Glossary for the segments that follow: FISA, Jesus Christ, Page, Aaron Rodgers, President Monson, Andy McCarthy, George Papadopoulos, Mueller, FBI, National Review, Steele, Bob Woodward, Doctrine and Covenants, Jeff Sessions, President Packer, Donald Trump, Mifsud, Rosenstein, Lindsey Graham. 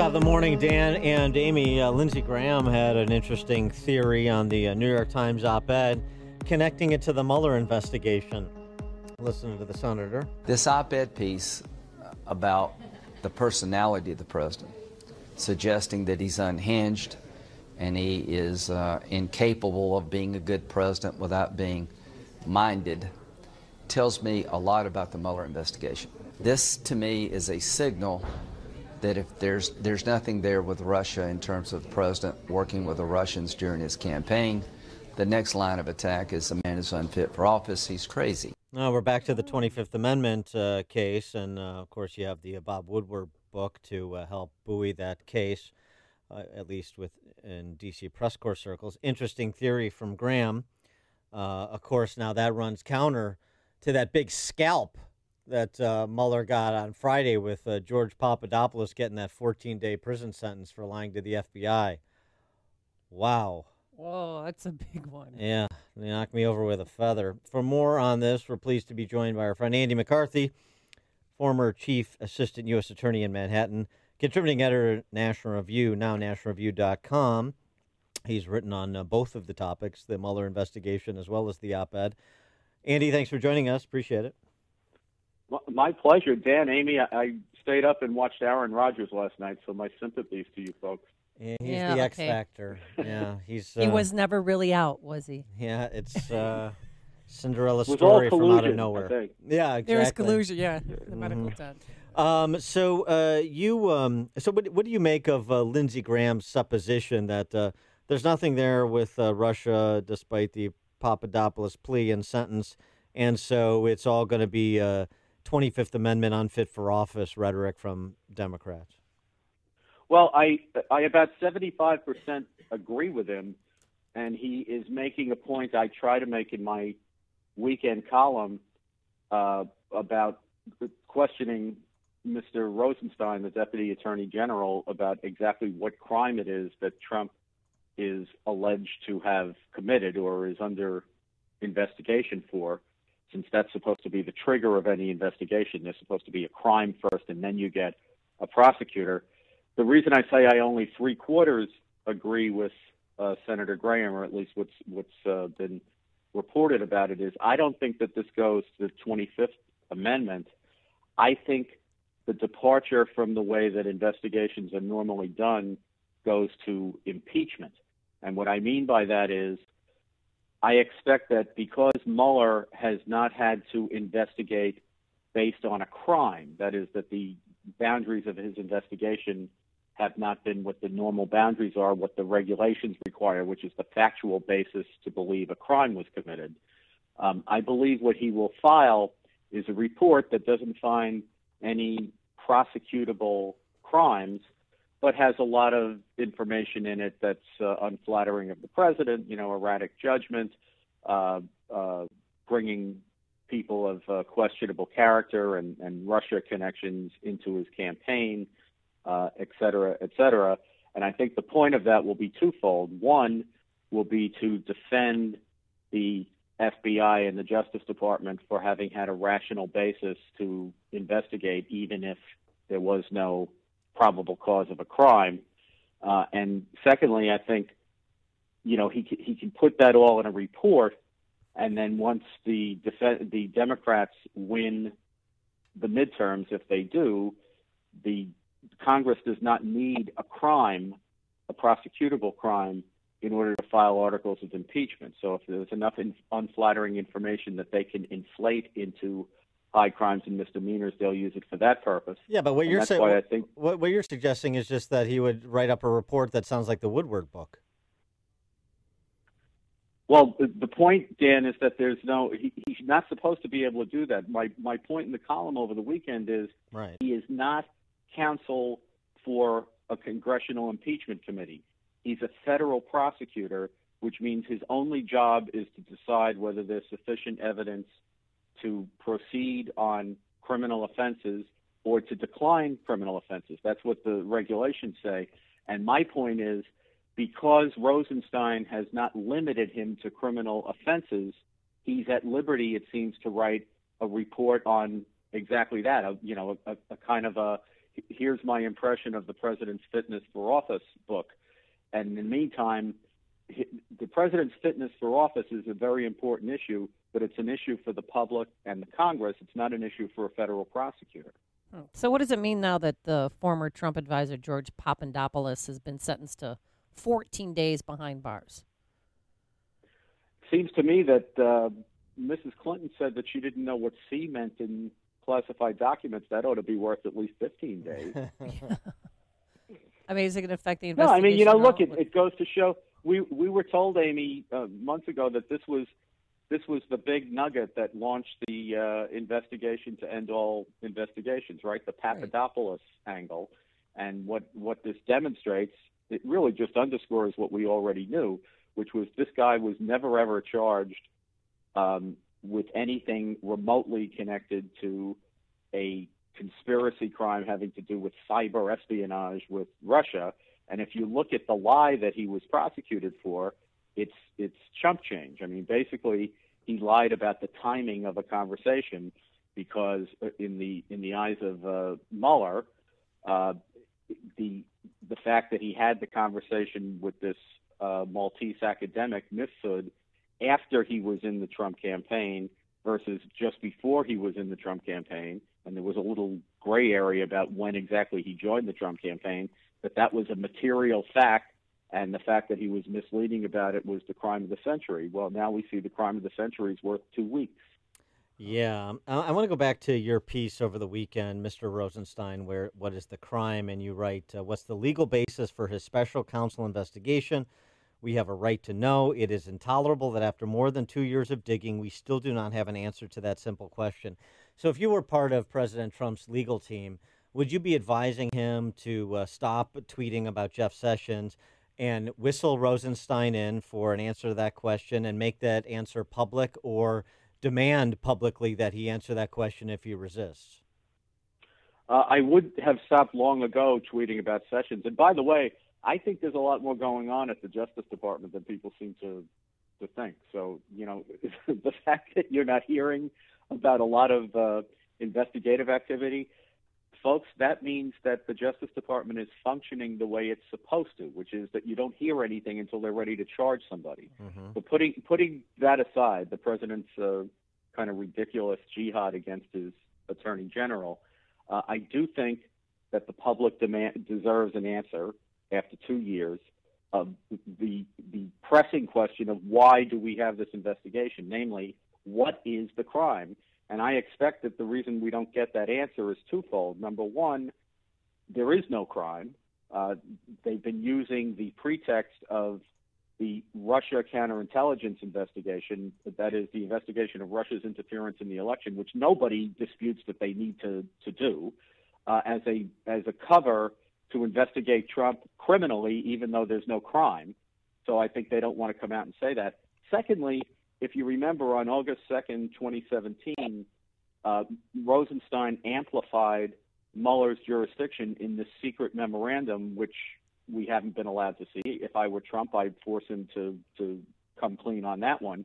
Top of the morning, Dan and Amy. Lindsey Graham had an interesting theory on the New York Times op-ed, connecting it to the Mueller investigation. Listen to the senator. This op-ed piece about the personality of the president, suggesting that he's unhinged and he is incapable of being a good president without being minded, tells me a lot about the Mueller investigation. This, to me, is a signal that if there's nothing there with Russia in terms of the president working with the Russians during his campaign, the next line of attack is the man is unfit for office. He's crazy. Now we're back to the 25th Amendment case. And, of course, you have the Bob Woodward book to help buoy that case, at least in D.C. press corps circles. Interesting theory from Graham. Of course, now that runs counter to that big scalp that Mueller got on Friday with George Papadopoulos getting that 14-day prison sentence for lying to the FBI. Wow. Whoa, that's a big one. Yeah, they knocked me over with a feather. For more on this, we're pleased to be joined by our friend Andy McCarthy, former Chief Assistant U.S. Attorney in Manhattan, contributing editor at National Review, now nationalreview.com. He's written on both of the topics, the Mueller investigation as well as the op-ed. Andy, thanks for joining us. Appreciate it. My pleasure, Dan, Amy. I stayed up and watched Aaron Rodgers last night, so my sympathies to you folks. Yeah, he's the X Factor. Yeah, he's. He was never really out, was he? Yeah, it's Cinderella story from out of nowhere. I think. Yeah, exactly. There was collusion. Yeah, the medical test. So what do you make of Lindsey Graham's supposition that there's nothing there with Russia, despite the Papadopoulos plea and sentence, and so it's all going to be 25th Amendment unfit for office rhetoric from Democrats? Well, I about 75% agree with him, and he is making a point I try to make in my weekend column about questioning Mr. Rosenstein, the Deputy Attorney General, about exactly what crime it is that Trump is alleged to have committed or is under investigation for. Since that's supposed to be the trigger of any investigation, there's supposed to be a crime first, and then you get a prosecutor. The reason I say I only three-quarters agree with Senator Graham, or at least what's been reported about it, is I don't think that this goes to the 25th Amendment. I think the departure from the way that investigations are normally done goes to impeachment. And what I mean by that is I expect that because Mueller has not had to investigate based on a crime, that is, that the boundaries of his investigation have not been what the normal boundaries are, what the regulations require, which is the factual basis to believe a crime was committed. I believe what he will file is a report that doesn't find any prosecutable crimes, but has a lot of information in it that's unflattering of the president, erratic judgment, bringing people of questionable character and Russia connections into his campaign, et cetera, et cetera. And I think the point of that will be twofold. One will be to defend the FBI and the Justice Department for having had a rational basis to investigate, even if there was no probable cause of a crime. And secondly, I think, he can put that all in a report. And then once the Democrats win the midterms, if they do, the Congress does not need a crime, a prosecutable crime, in order to file articles of impeachment. So if there's enough unflattering information that they can inflate into high crimes and misdemeanors, they'll use it for that purpose. Yeah, but what you're suggesting is just that he would write up a report that sounds like the Woodward book. Well, the point, Dan, is that he's not supposed to be able to do that. My point in the column over the weekend is he is not counsel for a congressional impeachment committee. He's a federal prosecutor, which means his only job is to decide whether there's sufficient evidence to proceed on criminal offenses or to decline criminal offenses. That's what the regulations say. And my point is, because Rosenstein has not limited him to criminal offenses, he's at liberty, it seems, to write a report on exactly that, a kind of a here's my impression of the President's Fitness for Office book. And in the meantime, the President's Fitness for Office is a very important issue, but it's an issue for the public and the Congress. It's not an issue for a federal prosecutor. So what does it mean now that the former Trump advisor George Papadopoulos has been sentenced to 14 days behind bars? Seems to me that Mrs. Clinton said that she didn't know what C meant in classified documents. That ought to be worth at least 15 days. I mean, is it going to affect the investigation? No, I mean, you know, look, it goes to show we were told, Amy, months ago that this was the big nugget that launched the investigation to end all investigations, right? The Papadopoulos angle. And what this demonstrates, it really just underscores what we already knew, which was this guy was never, ever charged with anything remotely connected to a conspiracy crime having to do with cyber espionage with Russia. And if you look at the lie that he was prosecuted for, it's chump change. I mean, basically, he lied about the timing of a conversation because in the eyes of Mueller, the fact that he had the conversation with this Maltese academic, Mifsud, after he was in the Trump campaign versus just before he was in the Trump campaign, and there was a little gray area about when exactly he joined the Trump campaign, that was a material fact, and the fact that he was misleading about it was the crime of the century. Well, now we see the crime of the century is worth 2 weeks. Yeah. I want to go back to your piece over the weekend, Mr. Rosenstein, where what is the crime? And you write, what's the legal basis for his special counsel investigation? We have a right to know. It is intolerable that after more than 2 years of digging, we still do not have an answer to that simple question. So if you were part of President Trump's legal team, would you be advising him to stop tweeting about Jeff Sessions and whistle Rosenstein in for an answer to that question and make that answer public, or demand publicly that he answer that question if he resists? I would have stopped long ago tweeting about Sessions. And by the way, I think there's a lot more going on at the Justice Department than people seem to think. So, you know, the fact that you're not hearing about a lot of investigative activity, folks, that means that the Justice Department is functioning the way it's supposed to, which is that you don't hear anything until they're ready to charge somebody. Mm-hmm. But putting that aside, the president's kind of ridiculous jihad against his attorney general, I do think that the public deserves an answer after 2 years of the pressing question of why do we have this investigation, namely, what is the crime? And I expect that the reason we don't get that answer is twofold. Number one, there is no crime. They've been using the pretext of the Russia counterintelligence investigation, that is the investigation of Russia's interference in the election, which nobody disputes that they need to do, as a cover to investigate Trump criminally, even though there's no crime. So I think they don't want to come out and say that. Secondly, if you remember, on August 2nd, 2017, Rosenstein amplified Mueller's jurisdiction in this secret memorandum, which we haven't been allowed to see. If I were Trump, I'd force him to come clean on that one.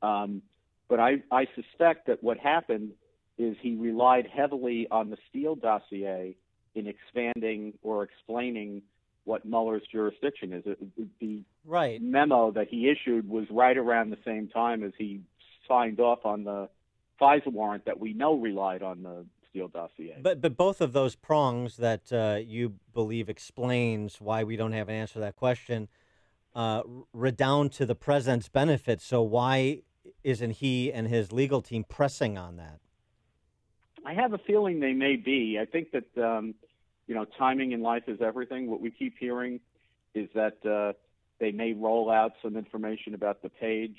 But I suspect that what happened is he relied heavily on the Steele dossier in expanding or explaining what Mueller's jurisdiction is. The memo that he issued was right around the same time as he signed off on the FISA warrant that we know relied on the Steele dossier. But both of those prongs that you believe explains why we don't have an answer to that question redound to the president's benefit. So why isn't he and his legal team pressing on that? I have a feeling they may be. I think that you know, timing in life is everything. What we keep hearing is that they may roll out some information about the Page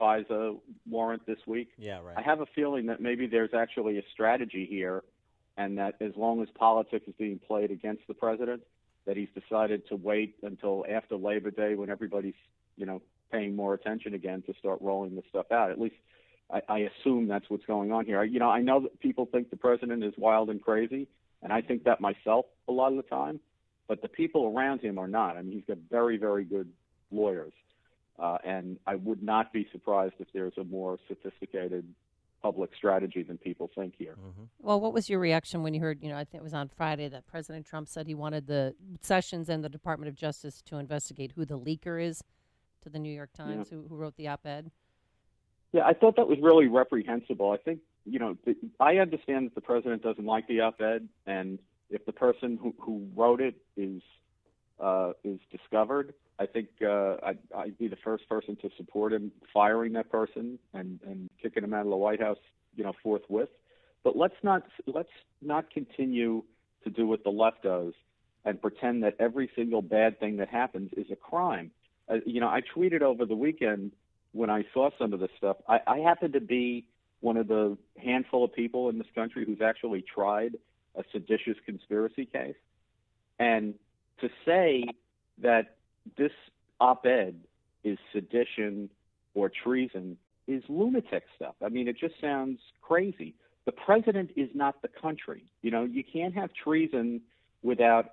FISA warrant this week. Yeah, right. I have a feeling that maybe there's actually a strategy here, and that as long as politics is being played against the president, that he's decided to wait until after Labor Day when everybody's, you know, paying more attention again to start rolling this stuff out. At least I assume that's what's going on here. You know, I know that people think the president is wild and crazy, and I think that myself a lot of the time, but the people around him are not. I mean, he's got very, very good lawyers, and I would not be surprised if there's a more sophisticated public public strategy than people think here. Mm-hmm. Well, what was your reaction when you heard, I think it was on Friday that President Trump said he wanted the Sessions and the Department of Justice to investigate who the leaker is to the New York Times, who wrote the op-ed? Yeah, I thought that was really reprehensible. I think, I understand that the president doesn't like the op-ed, and if the person who wrote it is discovered, I think I'd be the first person to support him firing that person and kicking him out of the White House, forthwith. But let's not continue to do what the left does and pretend that every single bad thing that happens is a crime. I tweeted over the weekend when I saw some of this stuff. I happen to be one of the handful of people in this country who's actually tried a seditious conspiracy case, and to say that this op-ed is sedition or treason is lunatic stuff. I mean, it just sounds crazy. The president is not the country. You can't have treason without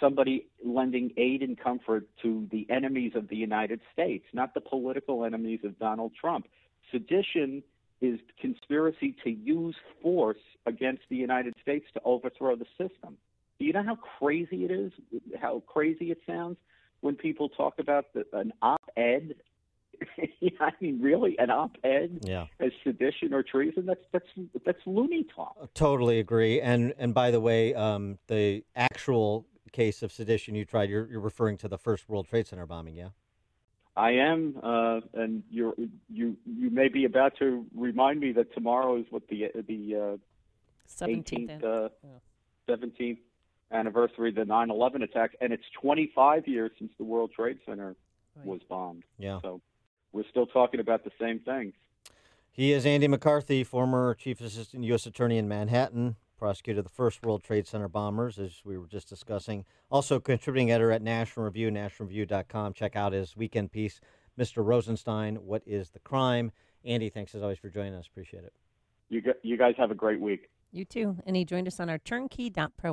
somebody lending aid and comfort to the enemies of the United States, not the political enemies of Donald Trump. Sedition is conspiracy to use force against the United States to overthrow the system. Do you know how crazy it is, how crazy it sounds when people talk about an op-ed? I mean, really, an op-ed as sedition or treason? That's loony talk. Totally agree. And by the way, the actual case of sedition you tried, you're referring to the first World Trade Center bombing, yeah? I am, and you may be about to remind me that tomorrow is what the 17th anniversary of the 9/11 attack, and it's 25 years since the World Trade Center was bombed. Yeah. So we're still talking about the same things. He is Andy McCarthy, former Chief Assistant U.S. Attorney in Manhattan, prosecutor of the first World Trade Center bombers, as we were just discussing. Also contributing editor at National Review, nationalreview.com. Check out his weekend piece, Mr. Rosenstein, What is the Crime? Andy, thanks as always for joining us. Appreciate it. You guys have a great week. You too. And he joined us on our turnkey.pro.